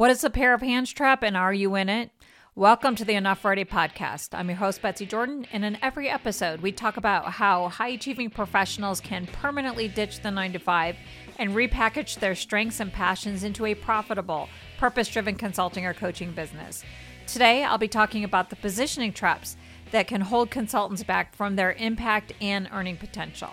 What is a pair of hands trap and are you in it? Welcome to the Enough Already Podcast. I'm your host, Betsy Jordan, and in every episode, we talk about how high-achieving professionals can permanently ditch the 9-to-5 and repackage their strengths and passions into a profitable, purpose-driven consulting or coaching business. Today, I'll be talking about the positioning traps that can hold consultants back from their impact and earning potential.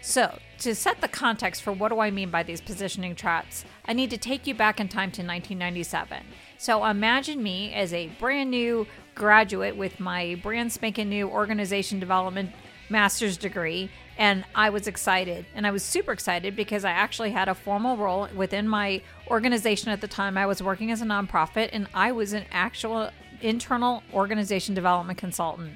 So, to set the context for what do I mean by these positioning traps, I need to take you back in time to 1997. So imagine me as a brand new graduate with my brand spanking new organization development master's degree, and I was excited. And I was super excited because I actually had a formal role within my organization at the time. I was working as a nonprofit, and I was an actual internal organization development consultant.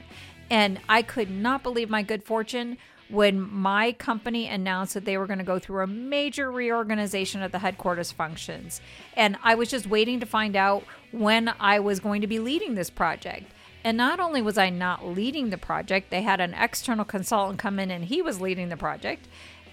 And I could not believe my good fortune when my company announced that they were going to go through a major reorganization of the headquarters functions. And I was just waiting to find out when I was going to be leading this project. And not only was I not leading the project, they had an external consultant come in and he was leading the project.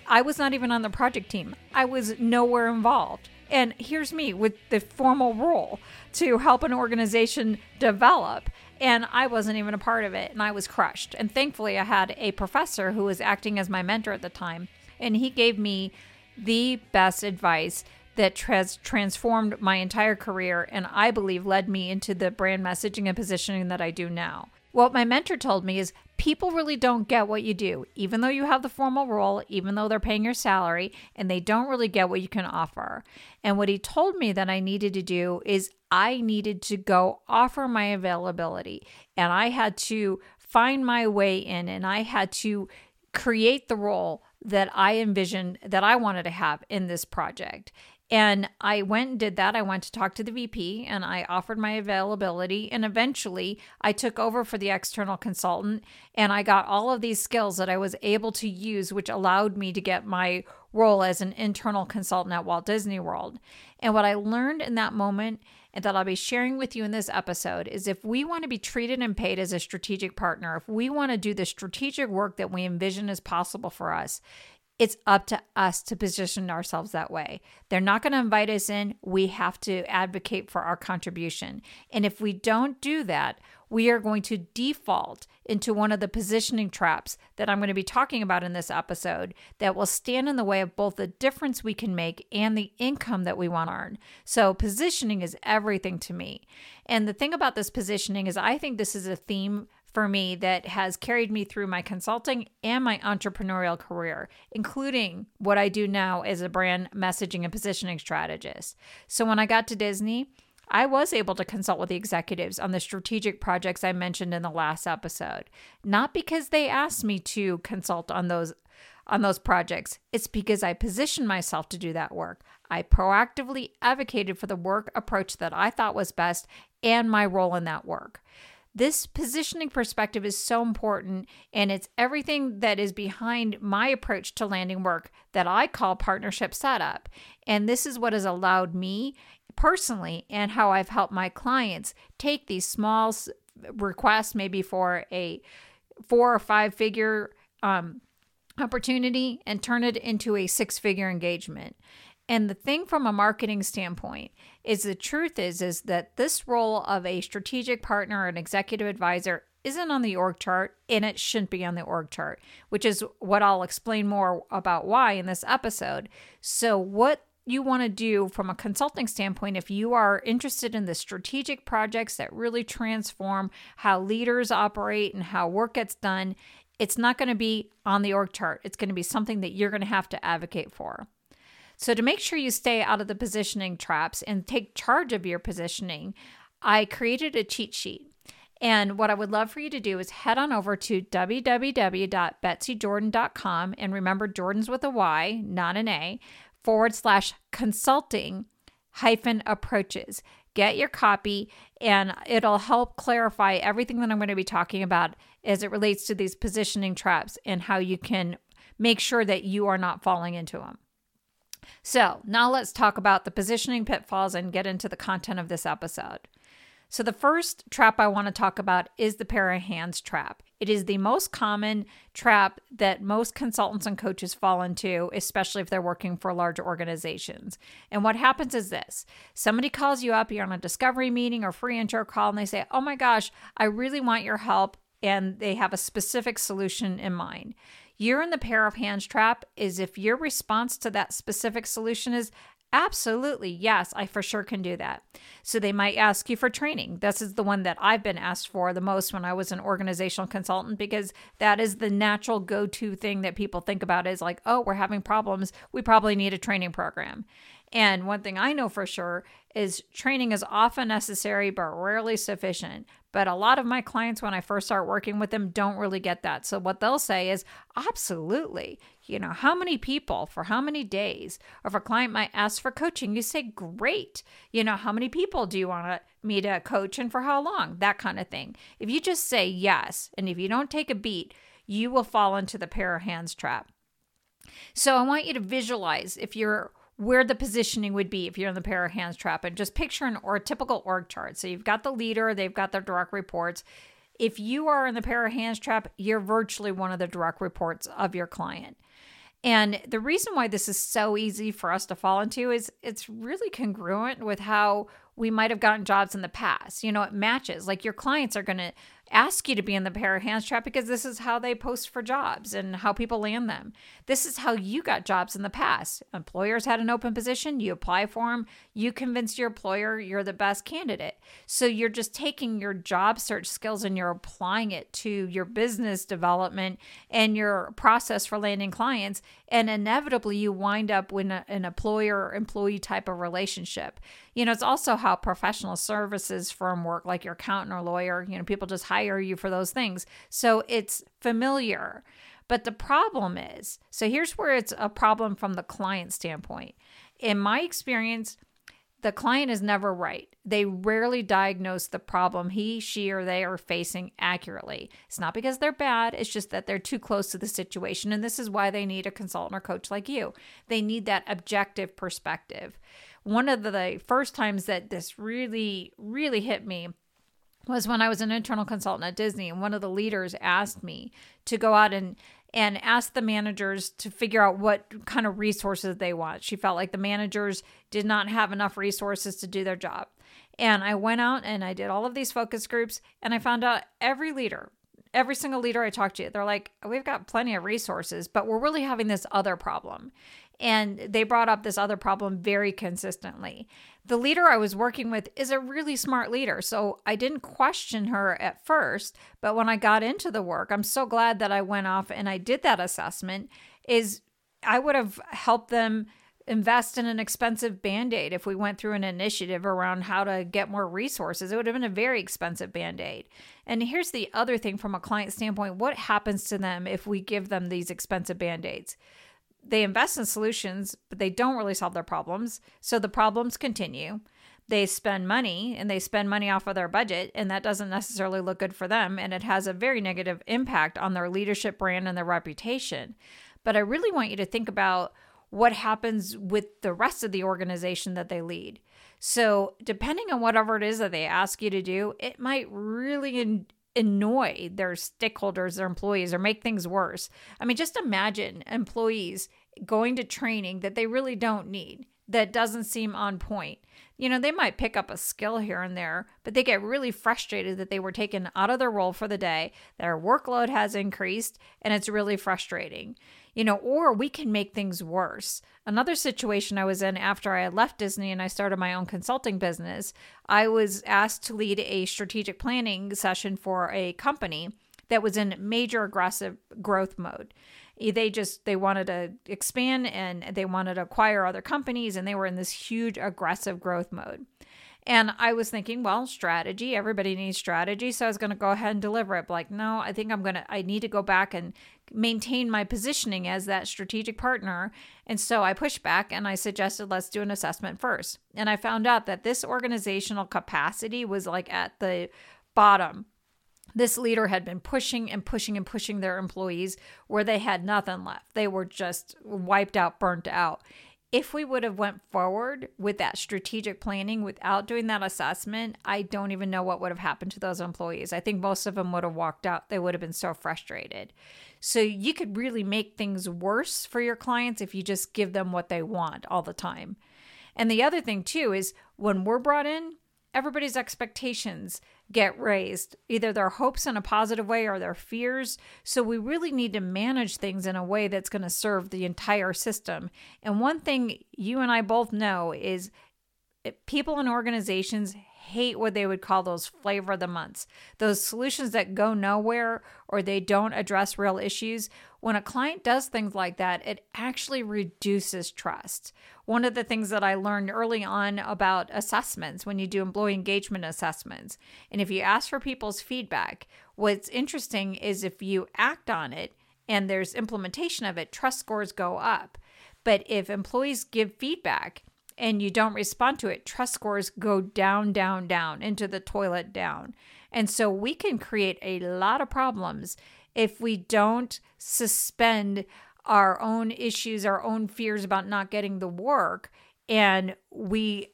I was not even on the project team. I was nowhere involved. And here's me with the formal role to help an organization develop. And I wasn't even a part of it, and I was crushed. And thankfully, I had a professor who was acting as my mentor at the time, and he gave me the best advice that transformed my entire career, and I believe led me into the brand messaging and positioning that I do now. What my mentor told me is people really don't get what you do, even though you have the formal role, even though they're paying your salary, and they don't really get what you can offer. And what he told me that I needed to do is I needed to go offer my availability, and I had to find my way in, and I had to create the role that I envisioned that I wanted to have in this project. And I went and did that. I went to talk to the VP and I offered my availability. And eventually I took over for the external consultant and I got all of these skills that I was able to use, which allowed me to get my role as an internal consultant at Walt Disney World. And what I learned in that moment and that I'll be sharing with you in this episode is if we want to be treated and paid as a strategic partner, if we want to do the strategic work that we envision is possible for us, it's up to us to position ourselves that way. They're not going to invite us in. We have to advocate for our contribution. And if we don't do that, we are going to default into one of the positioning traps that I'm going to be talking about in this episode that will stand in the way of both the difference we can make and the income that we want to earn. So positioning is everything to me. And the thing about this positioning is I think this is a theme for me that has carried me through my consulting and my entrepreneurial career, including what I do now as a brand messaging and positioning strategist. So when I got to Disney, I was able to consult with the executives on the strategic projects I mentioned in the last episode, not because they asked me to consult on those projects. It's because I positioned myself to do that work. I proactively advocated for the work approach that I thought was best and my role in that work. This positioning perspective is so important, and it's everything that is behind my approach to landing work that I call partnership setup. And this is what has allowed me personally and how I've helped my clients take these small requests, maybe for a 4 or 5 figure opportunity, and turn it into a 6-figure engagement. And the thing from a marketing standpoint is the truth is that this role of a strategic partner, an executive advisor, isn't on the org chart, and it shouldn't be on the org chart, which is what I'll explain more about why in this episode. So what you want to do from a consulting standpoint, if you are interested in the strategic projects that really transform how leaders operate and how work gets done, it's not going to be on the org chart. It's going to be something that you're going to have to advocate for. So to make sure you stay out of the positioning traps and take charge of your positioning, I created a cheat sheet. And what I would love for you to do is head on over to www.betsyjordan.com, and remember, Jordan's with a Y, not an A, /consulting-approaches. Get your copy, and it'll help clarify everything that I'm going to be talking about as it relates to these positioning traps and how you can make sure that you are not falling into them. So now let's talk about the positioning pitfalls and get into the content of this episode. So the first trap I want to talk about is the pair of hands trap. It is the most common trap that most consultants and coaches fall into, especially if they're working for large organizations. And what happens is this. Somebody calls you up, you're on a discovery meeting or free intro call, and they say, oh my gosh, I really want your help. And they have a specific solution in mind. You're in the pair of hands trap is if your response to that specific solution is, absolutely, yes, I for sure can do that. So they might ask you for training. This is the one that I've been asked for the most when I was an organizational consultant, because that is the natural go-to thing that people think about is like, oh, we're having problems. We probably need a training program. And one thing I know for sure is training is often necessary, but rarely sufficient. But a lot of my clients, when I first start working with them, don't really get that. So what they'll say is, absolutely, you know, how many people for how many days? Or if a client might ask for coaching, you say, great, you know, how many people do you want me to coach and for how long? That kind of thing. If you just say yes, and if you don't take a beat, you will fall into the pair of hands trap. So I want you to visualize if you're where the positioning would be if you're in the pair of hands trap, and just picture a typical org chart. So you've got the leader, they've got their direct reports. If you are in the pair of hands trap, you're virtually one of the direct reports of your client. And the reason why this is so easy for us to fall into is it's really congruent with how we might have gotten jobs in the past. You know, it matches. Like your clients are going to ask you to be in the pair of hands trap because this is how they post for jobs and how people land them. This is how you got jobs in the past. Employers had an open position. You apply for them. You convince your employer you're the best candidate. So you're just taking your job search skills and you're applying it to your business development and your process for landing clients. And inevitably you wind up with an employer or employee type of relationship. You know, it's also how professional services firm work, like your accountant or lawyer. You know, people just hire you for those things. So it's familiar. But the problem is, so here's where it's a problem from the client standpoint. In my experience, the client is never right. They rarely diagnose the problem he, she, or they are facing accurately. It's not because they're bad. It's just that they're too close to the situation. And this is why they need a consultant or coach like you. They need that objective perspective. One of the first times that this really, really hit me was when I was an internal consultant at Disney, and one of the leaders asked me to go out and asked the managers to figure out what kind of resources they want. She felt like the managers did not have enough resources to do their job. And I went out and I did all of these focus groups, and I found out every single leader I talked to, they're like, we've got plenty of resources, but we're really having this other problem. And they brought up this other problem very consistently. The leader I was working with is a really smart leader, so I didn't question her at first, but when I got into the work, I'm so glad that I went off and I did that assessment, is I would have helped them invest in an expensive Band-Aid if we went through an initiative around how to get more resources. It would have been a very expensive Band-Aid. And here's the other thing from a client standpoint, what happens to them if we give them these expensive Band-Aids? They invest in solutions, but they don't really solve their problems. So the problems continue. They spend money, and they spend money off of their budget, and that doesn't necessarily look good for them, and it has a very negative impact on their leadership brand and their reputation. But I really want you to think about what happens with the rest of the organization that they lead. So depending on whatever it is that they ask you to do, it might really annoy their stakeholders, their employees, or make things worse. I mean, just imagine employees going to training that they really don't need, that doesn't seem on point. You know, they might pick up a skill here and there, but they get really frustrated that they were taken out of their role for the day, their workload has increased, and it's really frustrating. You know, or we can make things worse. Another situation I was in after I had left Disney and I started my own consulting business, I was asked to lead a strategic planning session for a company that was in major aggressive growth mode. They wanted to expand and they wanted to acquire other companies, and they were in this huge aggressive growth mode. And I was thinking, well, strategy, everybody needs strategy. So I was going to go ahead and deliver it. But like, no, I think I need to go back and maintain my positioning as that strategic partner. And so I pushed back and I suggested, let's do an assessment first. And I found out that this organizational capacity was like at the bottom. This leader had been pushing and pushing and pushing their employees where they had nothing left. They were just wiped out, burnt out. if we would have went forward with that strategic planning without doing that assessment, I don't even know what would have happened to those employees. I think most of them would have walked out. They would have been so frustrated. So you could really make things worse for your clients if you just give them what they want all the time. And the other thing too is when we're brought in, everybody's expectations get raised, either their hopes in a positive way or their fears. So we really need to manage things in a way that's going to serve the entire system. And one thing you and I both know is people in organizations hate what they would call those flavor of the months, those solutions that go nowhere or they don't address real issues. When a client does things like that, it actually reduces trust. One of the things that I learned early on about assessments, when you do employee engagement assessments, and if you ask for people's feedback, what's interesting is if you act on it and there's implementation of it, trust scores go up. But if employees give feedback and you don't respond to it, trust scores go down, down, down, into the toilet, down. And so we can create a lot of problems if we don't suspend our own issues, our own fears about not getting the work, and we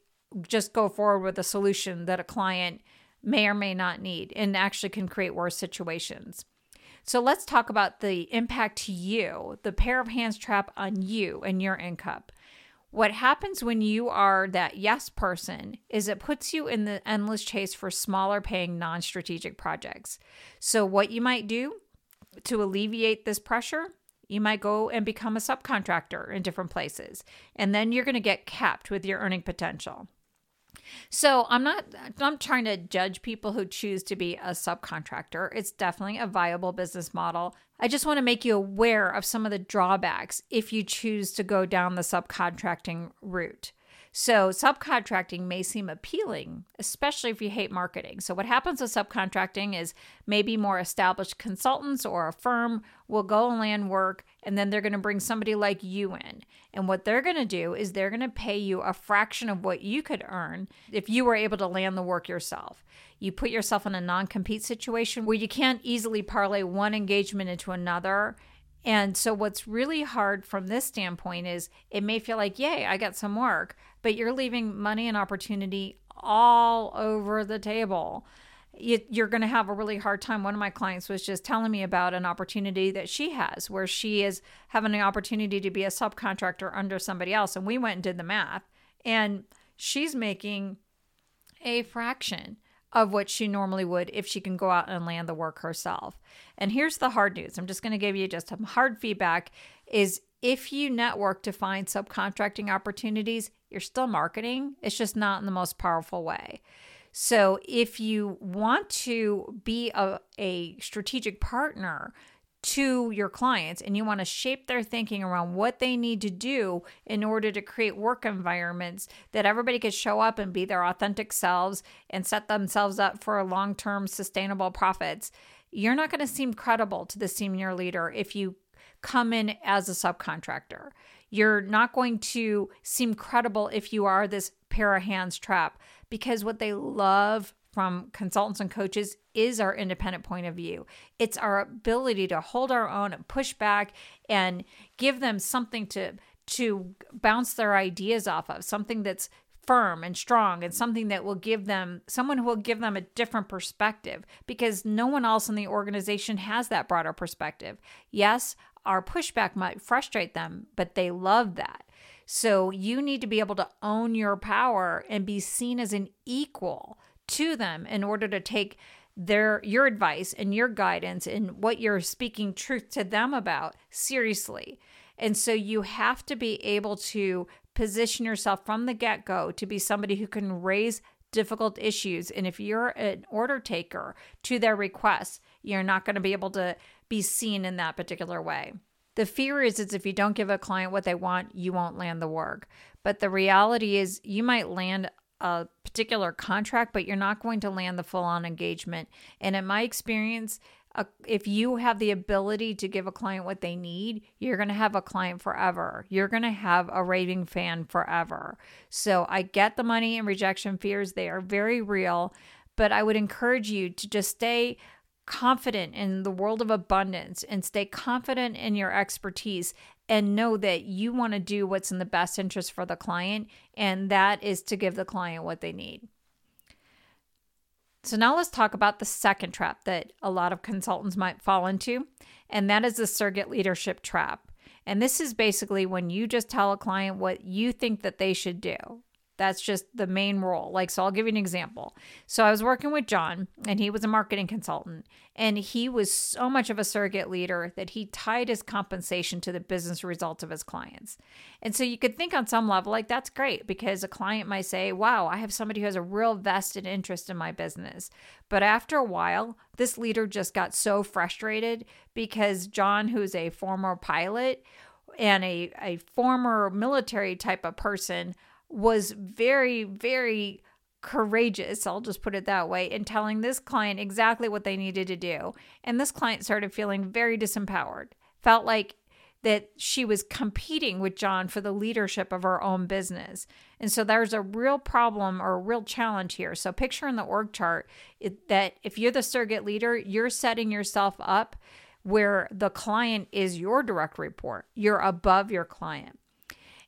just go forward with a solution that a client may or may not need and actually can create worse situations. So let's talk about the impact to you, the pair of hands trap on you and your income. What happens when you are that yes person is it puts you in the endless chase for smaller paying non-strategic projects. So what you might do to alleviate this pressure, you might go and become a subcontractor in different places. And then you're going to get capped with your earning potential. So I'm trying to judge people who choose to be a subcontractor. It's definitely a viable business model. I just want to make you aware of some of the drawbacks if you choose to go down the subcontracting route. So subcontracting may seem appealing, especially if you hate marketing. So what happens with subcontracting is maybe more established consultants or a firm will go and land work, and then they're going to bring somebody like you in. And what they're going to do is they're going to pay you a fraction of what you could earn if you were able to land the work yourself. You put yourself in a non-compete situation where you can't easily parlay one engagement into another. And so what's really hard from this standpoint is it may feel like, yay, I got some work, but you're leaving money and opportunity all over the table. You're going to have a really hard time. One of my clients was just telling me about an opportunity that she has where she is having an opportunity to be a subcontractor under somebody else. And we went and did the math, and she's making a fraction of what she normally would if she can go out and land the work herself. And here's the hard news. I'm just going to give you just some hard feedback is if you network to find subcontracting opportunities, you're still marketing. It's just not in the most powerful way. So if you want to be a strategic partner to your clients and you want to shape their thinking around what they need to do in order to create work environments that everybody could show up and be their authentic selves and set themselves up for long-term sustainable profits, you're not going to seem credible to the senior leader if you come in as a subcontractor. You're not going to seem credible if you are this pair of hands trap, because what they love from consultants and coaches is our independent point of view. It's our ability to hold our own and push back and give them something to bounce their ideas off of, something that's firm and strong and something that will give them, someone who will give them a different perspective, because no one else in the organization has that broader perspective. Yes, our pushback might frustrate them, but they love that. So you need to be able to own your power and be seen as an equal to them in order to take your advice and your guidance and what you're speaking truth to them about seriously. And so you have to be able to position yourself from the get-go to be somebody who can raise difficult issues. And if you're an order taker to their requests, you're not going to be able to be seen in that particular way. The fear is if you don't give a client what they want, you won't land the work. But the reality is you might land a particular contract, but you're not going to land the full-on engagement. And in my experience, if you have the ability to give a client what they need, you're going to have a client forever. You're going to have a raving fan forever. So I get the money and rejection fears. They are very real, but I would encourage you to just stay confident in the world of abundance and stay confident in your expertise and know that you want to do what's in the best interest for the client, and that is to give the client what they need. So now let's talk about the second trap that a lot of consultants might fall into, and that is the surrogate leadership trap. And this is basically when you just tell a client what you think that they should do. That's just the main role. So I'll give you an example. So I was working with John, and he was a marketing consultant, and he was so much of a surrogate leader that he tied his compensation to the business results of his clients. And so you could think on some level, that's great, because a client might say, wow, I have somebody who has a real vested interest in my business. But after a while, this leader just got so frustrated because John, who's a former pilot and a former military type of person, was very, very courageous, I'll just put it that way, in telling this client exactly what they needed to do. And this client started feeling very disempowered, felt like that she was competing with John for the leadership of her own business. And so there's a real problem or a real challenge here. So picture in the org chart that if you're the surrogate leader, you're setting yourself up where the client is your direct report. You're above your client.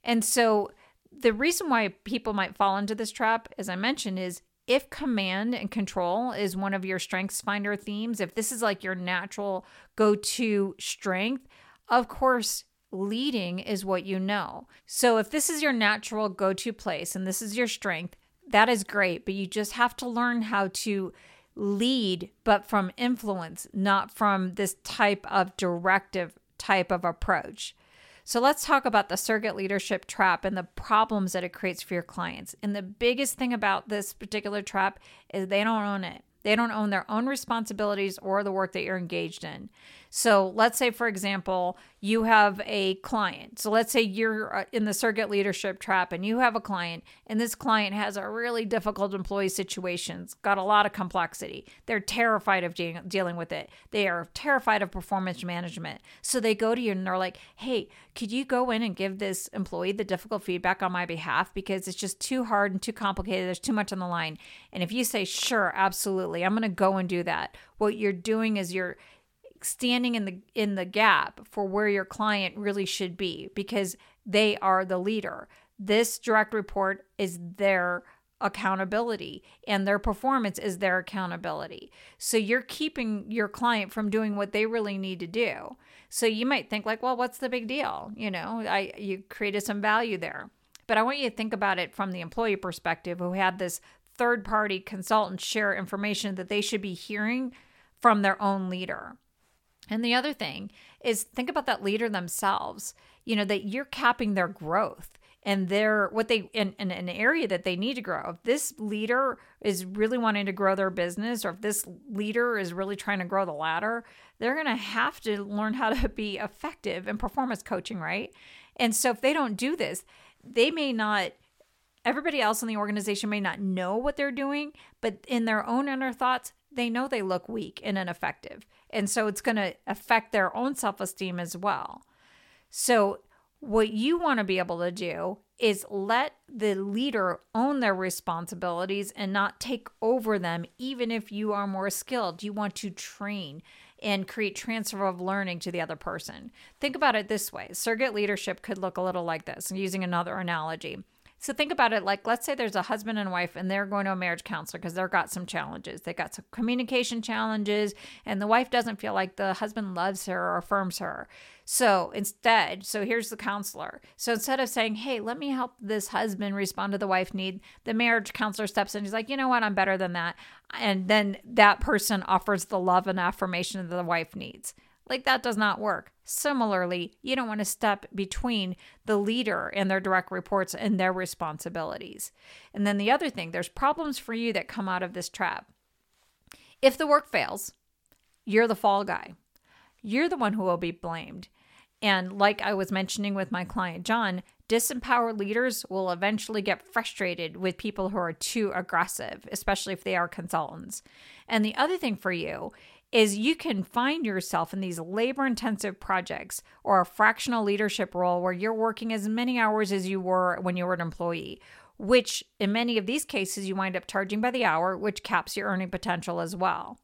And so the reason why people might fall into this trap, as I mentioned, is if command and control is one of your StrengthsFinder themes, if this is your natural go-to strength, of course, leading is what you know. So if this is your natural go-to place and this is your strength, that is great, but you just have to learn how to lead, but from influence, not from this type of directive type of approach. So let's talk about the surrogate leadership trap and the problems that it creates for your clients. And the biggest thing about this particular trap is they don't own it. They don't own their own responsibilities or the work that you're engaged in. So let's say, for example, you have a client. So let's say you're in the surrogate leadership trap and you have a client, and this client has a really difficult employee situation. It's got a lot of complexity. They're terrified of dealing with it. They are terrified of performance management. So they go to you and they're like, hey, could you go in and give this employee the difficult feedback on my behalf? Because it's just too hard and too complicated. There's too much on the line. And if you say, sure, absolutely, I'm going to go and do that, what you're doing is you're standing in the gap for where your client really should be, because they are the leader. This direct report is their accountability, and their performance is their accountability. So you're keeping your client from doing what they really need to do. So you might think well, what's the big deal? You created some value there. But I want you to think about it from the employee perspective, who had this third-party consultants share information that they should be hearing from their own leader. And the other thing is, think about that leader themselves, that you're capping their growth and in an area that they need to grow. If this leader is really wanting to grow their business, or if this leader is really trying to grow the ladder, they're going to have to learn how to be effective in performance coaching, right? And so if they don't do this, everybody else in the organization may not know what they're doing, but in their own inner thoughts, they know they look weak and ineffective. And so it's going to affect their own self-esteem as well. So what you want to be able to do is let the leader own their responsibilities and not take over them, even if you are more skilled. You want to train and create transfer of learning to the other person. Think about it this way. Surrogate leadership could look a little like this, and using another analogy. So think about it let's say there's a husband and wife, and they're going to a marriage counselor because they've got some challenges. They got some communication challenges, and the wife doesn't feel like the husband loves her or affirms her. So here's the counselor. So instead of saying, hey, let me help this husband respond to the wife's need, the marriage counselor steps in. He's like, you know what? I'm better than that. And then that person offers the love and affirmation that the wife needs. That does not work. Similarly, you don't want to step between the leader and their direct reports and their responsibilities. And then the other thing, there's problems for you that come out of this trap. If the work fails, you're the fall guy. You're the one who will be blamed. And like I was mentioning with my client, John, disempowered leaders will eventually get frustrated with people who are too aggressive, especially if they are consultants. And the other thing for you is you can find yourself in these labor-intensive projects or a fractional leadership role where you're working as many hours as you were when you were an employee, which in many of these cases you wind up charging by the hour, which caps your earning potential as well.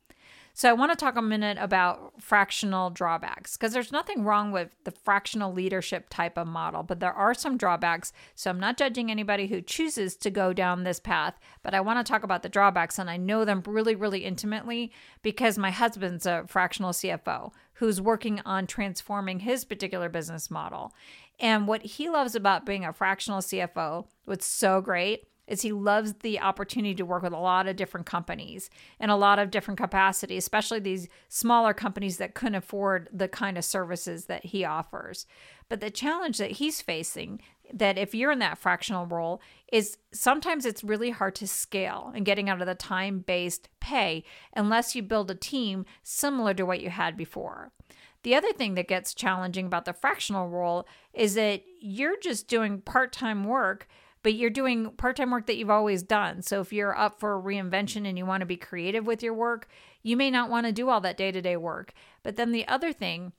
So I want to talk a minute about fractional drawbacks, because there's nothing wrong with the fractional leadership type of model, but there are some drawbacks. So I'm not judging anybody who chooses to go down this path, but I want to talk about the drawbacks, and I know them really, really intimately because my husband's a fractional CFO who's working on transforming his particular business model. And what he loves about being a fractional CFO, what's so great, is he loves the opportunity to work with a lot of different companies in a lot of different capacities, especially these smaller companies that couldn't afford the kind of services that he offers. But the challenge that he's facing, that if you're in that fractional role, is sometimes it's really hard to scale and getting out of the time-based pay unless you build a team similar to what you had before. The other thing that gets challenging about the fractional role is that you're just doing part-time work, but you're doing part-time work that you've always done. So if you're up for a reinvention and you want to be creative with your work, you may not want to do all that day-to-day work. But then the other thing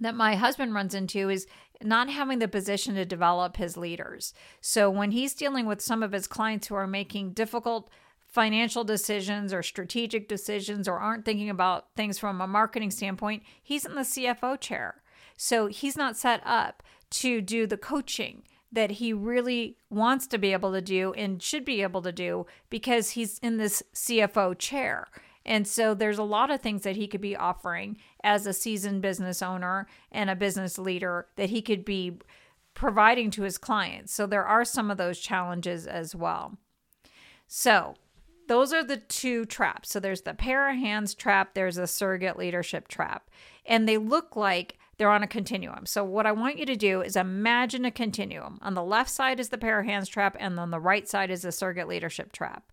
that my husband runs into is not having the position to develop his leaders. So when he's dealing with some of his clients who are making difficult financial decisions or strategic decisions or aren't thinking about things from a marketing standpoint, he's in the CFO chair. So he's not set up to do the coaching that he really wants to be able to do and should be able to do because he's in this CFO chair. And so there's a lot of things that he could be offering as a seasoned business owner and a business leader that he could be providing to his clients. So there are some of those challenges as well. So those are the two traps. So there's the pair of hands trap, there's a surrogate leadership trap, and they look like they're on a continuum. So what I want you to do is imagine a continuum. On the left side is the pair of hands trap, and on the right side is the surrogate leadership trap.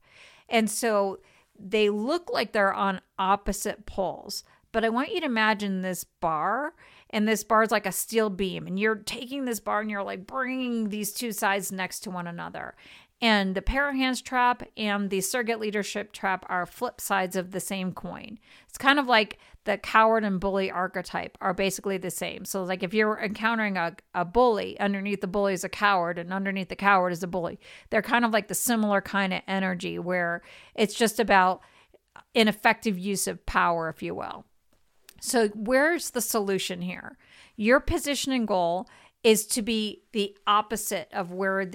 And so they look like they're on opposite poles, but I want you to imagine this bar, and this bar is like a steel beam, and you're taking this bar and you're like bringing these two sides next to one another. And the pair of hands trap and the surrogate leadership trap are flip sides of the same coin. It's kind of like the coward and bully archetype are basically the same. So like if you're encountering a bully, underneath the bully is a coward, and underneath the coward is a bully. They're kind of like the similar kind of energy where it's just about an effective use of power, if you will. So where's the solution here? Your position and goal is to be the opposite of where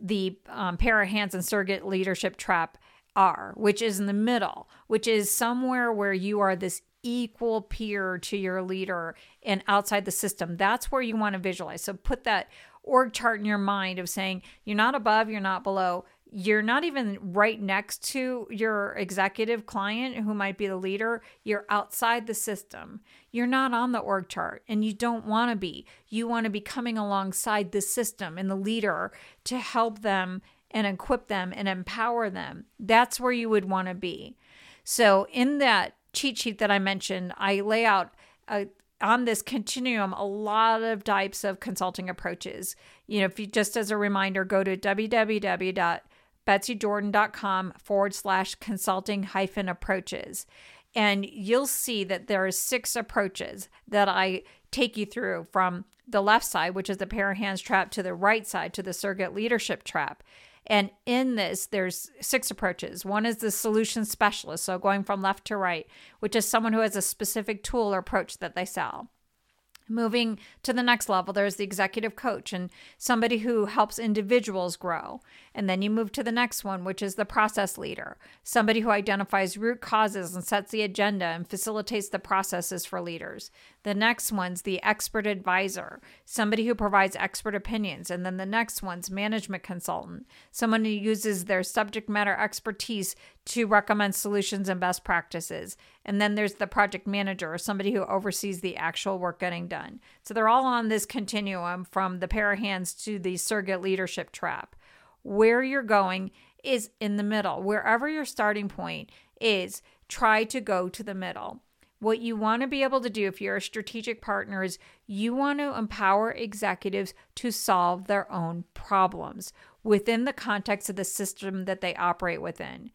the pair of hands and surrogate leadership trap are, which is in the middle, which is somewhere where you are this equal peer to your leader and outside the system. That's where you want to visualize. So put that org chart in your mind of saying you're not above, you're not below, you're not even right next to your executive client who might be the leader. You're outside the system. You're not on the org chart, and you don't want to be. You want to be coming alongside the system and the leader to help them and equip them and empower them. That's where you would want to be. So in that cheat sheet that I mentioned, I lay out on this continuum a lot of types of consulting approaches. You know, if you, just as a reminder, go to www.betsyjordan.com/consulting-approaches. And you'll see that there are 6 approaches that I take you through, from the left side, which is the pair of hands trap, to the right side, to the surrogate leadership trap. And in this, there's 6 approaches. One is the solution specialist, so going from left to right, which is someone who has a specific tool or approach that they sell. Moving to the next level, there's the executive coach and somebody who helps individuals grow. And then you move to the next one, which is the process leader, somebody who identifies root causes and sets the agenda and facilitates the processes for leaders. The next one's the expert advisor, somebody who provides expert opinions. And then the next one's management consultant, someone who uses their subject matter expertise to recommend solutions and best practices. And then there's the project manager, or somebody who oversees the actual work getting done. So they're all on this continuum from the pair of hands to the surrogate leadership trap. Where you're going is in the middle. Wherever your starting point is, try to go to the middle. What you want to be able to do if you're a strategic partner is you want to empower executives to solve their own problems within the context of the system that they operate within.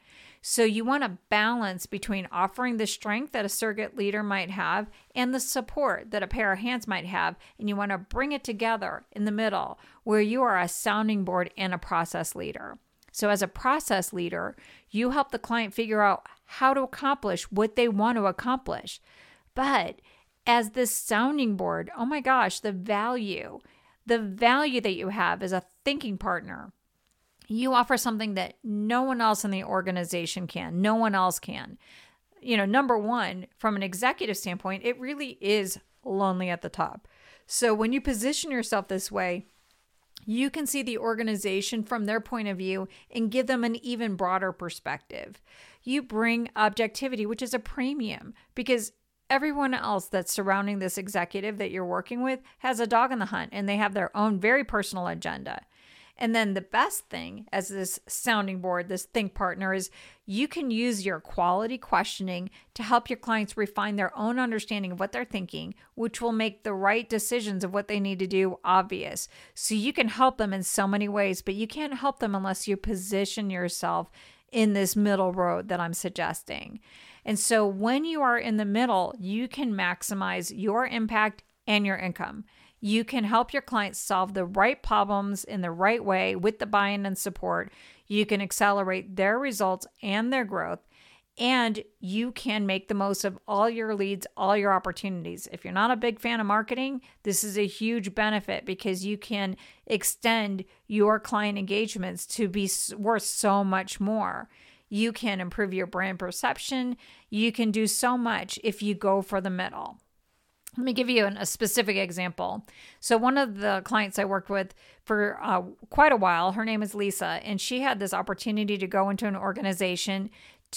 So you want to balance between offering the strength that a surrogate leader might have and the support that a pair of hands might have, and you want to bring it together in the middle where you are a sounding board and a process leader. So as a process leader, you help the client figure out how to accomplish what they want to accomplish. But as this sounding board, oh my gosh, the value that you have as a thinking partner. You offer something that no one else in the organization can. No one else can. You know, number one, from an executive standpoint, it really is lonely at the top. So when you position yourself this way, you can see the organization from their point of view and give them an even broader perspective. You bring objectivity, which is a premium, because everyone else that's surrounding this executive that you're working with has a dog in the hunt and they have their own very personal agenda. And then the best thing as this sounding board, this think partner, is you can use your quality questioning to help your clients refine their own understanding of what they're thinking, which will make the right decisions of what they need to do obvious. So you can help them in so many ways, but you can't help them unless you position yourself in this middle road that I'm suggesting. And so when you are in the middle, you can maximize your impact and your income. You can help your clients solve the right problems in the right way with the buy-in and support. You can accelerate their results and their growth, and you can make the most of all your leads, all your opportunities. If you're not a big fan of marketing, this is a huge benefit because you can extend your client engagements to be worth so much more. You can improve your brand perception. You can do so much if you go for the middle. Let me give you a specific example. So one of the clients I worked with for quite a while, her name is Lisa, and she had this opportunity to go into an organization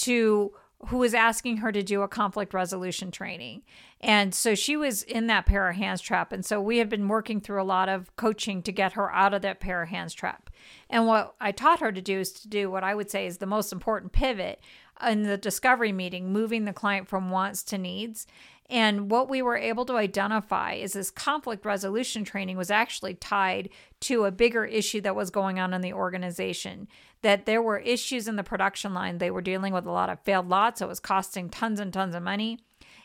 who was asking her to do a conflict resolution training. And so she was in that pair of hands trap. And so we had been working through a lot of coaching to get her out of that pair of hands trap. And what I taught her to do is to do what I would say is the most important pivot in the discovery meeting, moving the client from wants to needs. And what we were able to identify is this conflict resolution training was actually tied to a bigger issue that was going on in the organization, that there were issues in the production line. They were dealing with a lot of failed lots. It was costing tons and tons of money.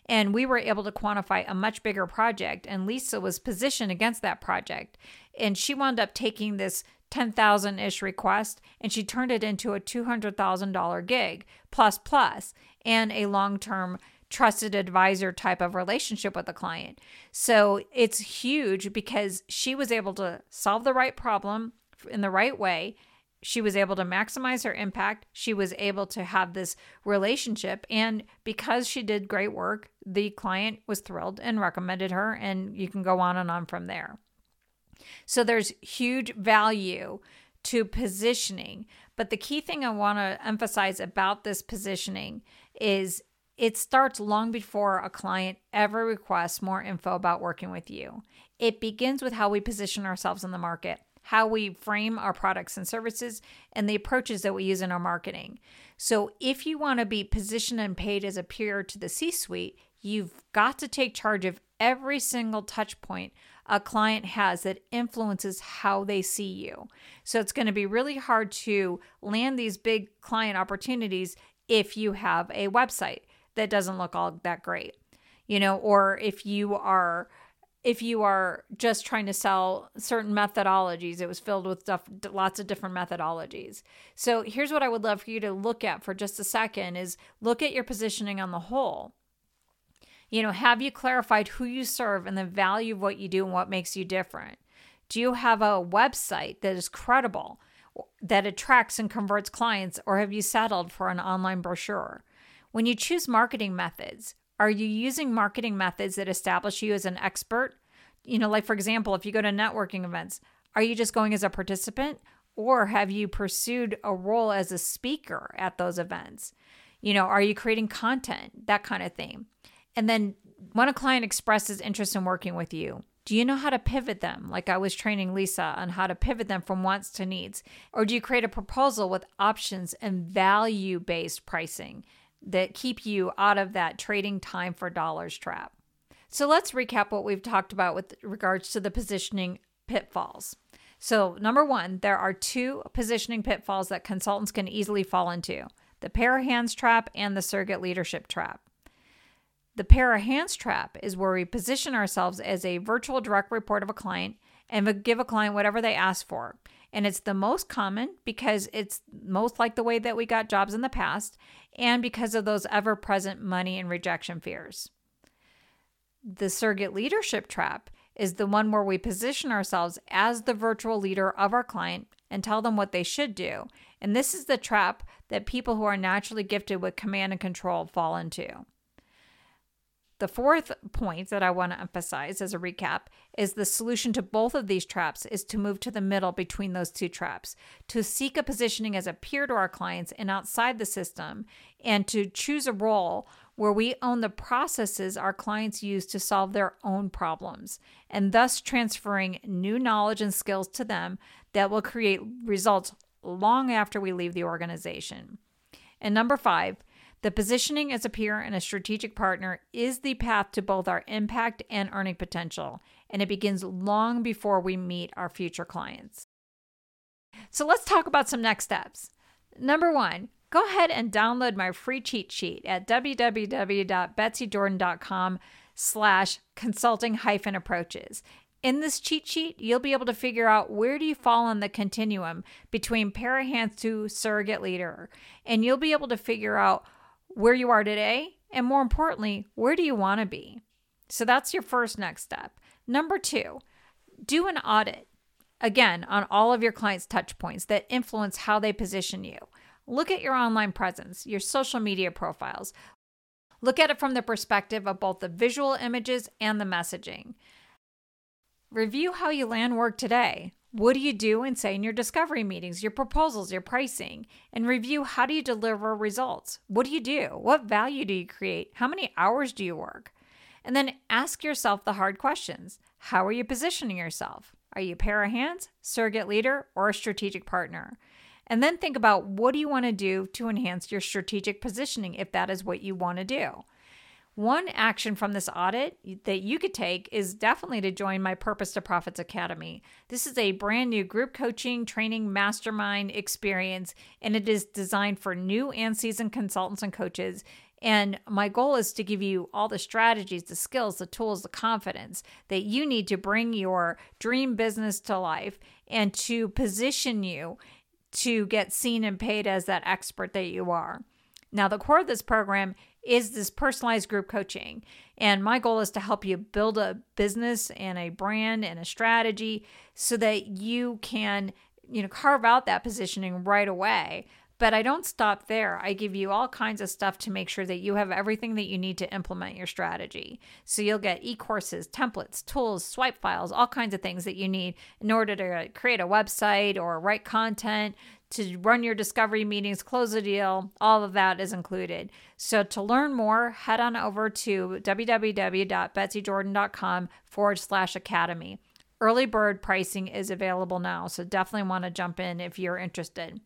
And we were able to quantify a much bigger project. And Lisa was positioned against that project. And she wound up taking this 10,000-ish request, and she turned it into a $200,000 gig, plus, and a long-term trusted advisor type of relationship with the client. So it's huge because she was able to solve the right problem in the right way. She was able to maximize her impact. She was able to have this relationship. And because she did great work, the client was thrilled and recommended her. And you can go on and on from there. So there's huge value to positioning. But the key thing I want to emphasize about this positioning is it starts long before a client ever requests more info about working with you. It begins with how we position ourselves in the market, how we frame our products and services, and the approaches that we use in our marketing. So if you want to be positioned and paid as a peer to the C-suite, you've got to take charge of every single touch point a client has that influences how they see you. So it's going to be really hard to land these big client opportunities if you have a website that doesn't look all that great, you know, or if you are just trying to sell certain methodologies. It was filled with lots of different methodologies. So here's what I would love for you to look at for just a second is look at your positioning on the whole. You know, have you clarified who you serve and the value of what you do and what makes you different? Do you have a website that is credible, that attracts and converts clients, or have you settled for an online brochure? When you choose marketing methods, are you using marketing methods that establish you as an expert? You know, like for example, if you go to networking events, are you just going as a participant, or have you pursued a role as a speaker at those events? You know, are you creating content, that kind of thing? And then when a client expresses interest in working with you, do you know how to pivot them? Like I was training Lisa on how to pivot them from wants to needs. Or do you create a proposal with options and value-based pricing that keep you out of that trading time for dollars trap? So let's recap what we've talked about with regards to the positioning pitfalls. So number one, there are two positioning pitfalls that consultants can easily fall into: the pair of hands trap and the surrogate leadership trap. The pair of hands trap is where we position ourselves as a virtual direct report of a client and give a client whatever they ask for. And it's the most common because it's most like the way that we got jobs in the past and because of those ever-present money and rejection fears. The surrogate leadership trap is the one where we position ourselves as the virtual leader of our client and tell them what they should do. And this is the trap that people who are naturally gifted with command and control fall into. The fourth point that I want to emphasize as a recap is the solution to both of these traps is to move to the middle between those two traps, to seek a positioning as a peer to our clients and outside the system, and to choose a role where we own the processes our clients use to solve their own problems, and thus transferring new knowledge and skills to them that will create results long after we leave the organization. And number 5, the positioning as a peer and a strategic partner is the path to both our impact and earning potential, and it begins long before we meet our future clients. So let's talk about some next steps. Number 1, go ahead and download my free cheat sheet at www.betsyjordan.com/consulting-approaches. In this cheat sheet, you'll be able to figure out where do you fall on the continuum between pair of hands to surrogate leader, and you'll be able to figure out where you are today, and more importantly, where do you want to be? So that's your first next step. Number 2, do an audit, again, on all of your clients' touch points that influence how they position you. Look at your online presence, your social media profiles. Look at it from the perspective of both the visual images and the messaging. Review how you land work today. What do you do and say in your discovery meetings, your proposals, your pricing? And review how do you deliver results? What do you do? What value do you create? How many hours do you work? And then ask yourself the hard questions. How are you positioning yourself? Are you pair of hands, surrogate leader, or a strategic partner? And then think about what do you want to do to enhance your strategic positioning if that is what you want to do. One action from this audit that you could take is definitely to join my Purpose to Profits Academy. This is a brand new group coaching, training, mastermind experience, and it is designed for new and seasoned consultants and coaches. And my goal is to give you all the strategies, the skills, the tools, the confidence that you need to bring your dream business to life and to position you to get seen and paid as that expert that you are. Now, the core of this program is this personalized group coaching. And my goal is to help you build a business and a brand and a strategy so that you can, carve out that positioning right away. But I don't stop there. I give you all kinds of stuff to make sure that you have everything that you need to implement your strategy. So you'll get e-courses, templates, tools, swipe files, all kinds of things that you need in order to create a website or write content, to run your discovery meetings, close a deal, all of that is included. So to learn more, head on over to www.betsyjordan.com/academy. Early bird pricing is available now, so definitely want to jump in if you're interested.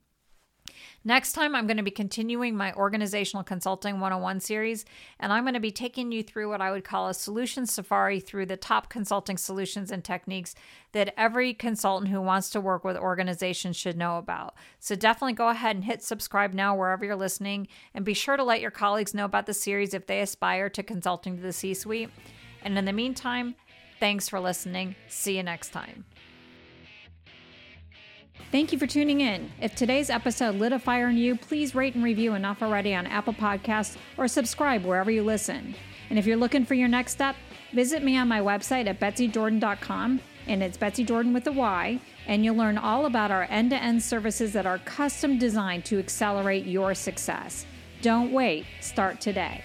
Next time, I'm going to be continuing my Organizational Consulting 101 series, and I'm going to be taking you through what I would call a solution safari through the top consulting solutions and techniques that every consultant who wants to work with organizations should know about. So definitely go ahead and hit subscribe now wherever you're listening, and be sure to let your colleagues know about the series if they aspire to consulting to the C-suite. And in the meantime, thanks for listening. See you next time. Thank you for tuning in. If today's episode lit a fire in you, please rate and review Enough Already on Apple Podcasts or subscribe wherever you listen. And if you're looking for your next step, visit me on my website at betsyjordan.com, and it's Betsy Jordan with a Y, and you'll learn all about our end-to-end services that are custom designed to accelerate your success. Don't wait. Start today.